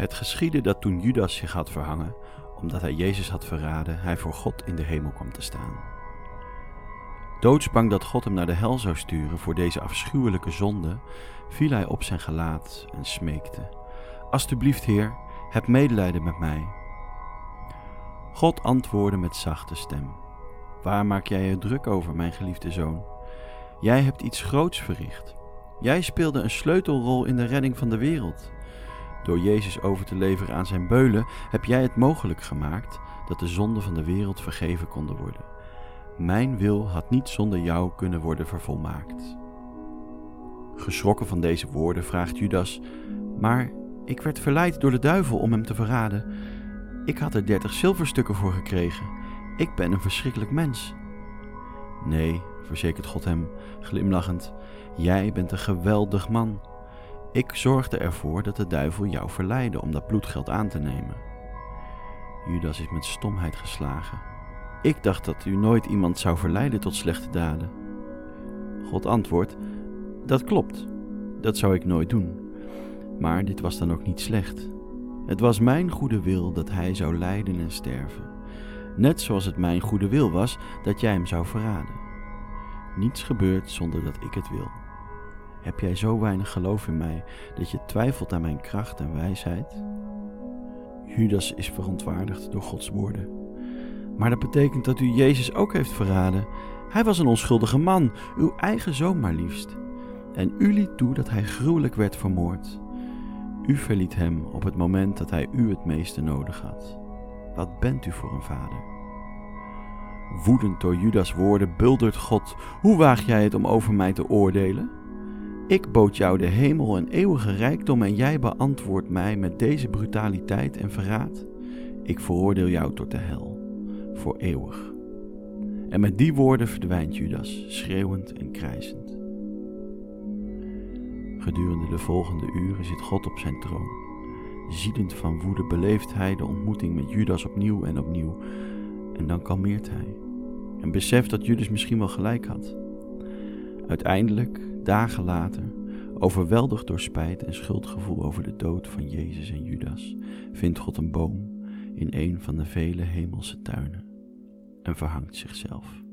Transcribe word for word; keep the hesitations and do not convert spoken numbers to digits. Het geschiedde dat toen Judas zich had verhangen, omdat hij Jezus had verraden, hij voor God in de hemel kwam te staan. Doodsbang dat God hem naar de hel zou sturen voor deze afschuwelijke zonde, viel hij op zijn gelaat en smeekte: alstublieft, Heer, heb medelijden met mij. God antwoordde met zachte stem: waar maak jij je druk over, mijn geliefde zoon? Jij hebt iets groots verricht. Jij speelde een sleutelrol in de redding van de wereld. Door Jezus over te leveren aan zijn beulen heb jij het mogelijk gemaakt dat de zonden van de wereld vergeven konden worden. Mijn wil had niet zonder jou kunnen worden vervolmaakt. Geschrokken van deze woorden vraagt Judas: maar ik werd verleid door de duivel om hem te verraden. Ik had er dertig zilverstukken voor gekregen. Ik ben een verschrikkelijk mens. Nee, verzekert God hem, glimlachend, jij bent een geweldig man. Ik zorgde ervoor dat de duivel jou verleidde om dat bloedgeld aan te nemen. Judas is met stomheid geslagen. Ik dacht dat u nooit iemand zou verleiden tot slechte daden. God antwoordt: dat klopt, dat zou ik nooit doen. Maar dit was dan ook niet slecht. Het was mijn goede wil dat hij zou lijden en sterven. Net zoals het mijn goede wil was dat jij hem zou verraden. Niets gebeurt zonder dat ik het wil. Heb jij zo weinig geloof in mij dat je twijfelt aan mijn kracht en wijsheid? Judas is verontwaardigd door Gods woorden. Maar dat betekent dat u Jezus ook heeft verraden. Hij was een onschuldige man, uw eigen zoon maar liefst. En u liet toe dat hij gruwelijk werd vermoord. U verliet hem op het moment dat hij u het meeste nodig had. Wat bent u voor een vader? Woedend door Judas' woorden buldert God: hoe waag jij het om over mij te oordelen? Ik bood jou de hemel en eeuwige rijkdom en jij beantwoordt mij met deze brutaliteit en verraad. Ik veroordeel jou tot de hel, voor eeuwig. En met die woorden verdwijnt Judas, schreeuwend en krijsend. Gedurende de volgende uren zit God op zijn troon. Ziedend van woede beleeft hij de ontmoeting met Judas opnieuw en opnieuw. En dan kalmeert hij en beseft dat Judas misschien wel gelijk had. Uiteindelijk, dagen later, overweldigd door spijt en schuldgevoel over de dood van Jezus en Judas, vindt God een boom in een van de vele hemelse tuinen en verhangt zichzelf.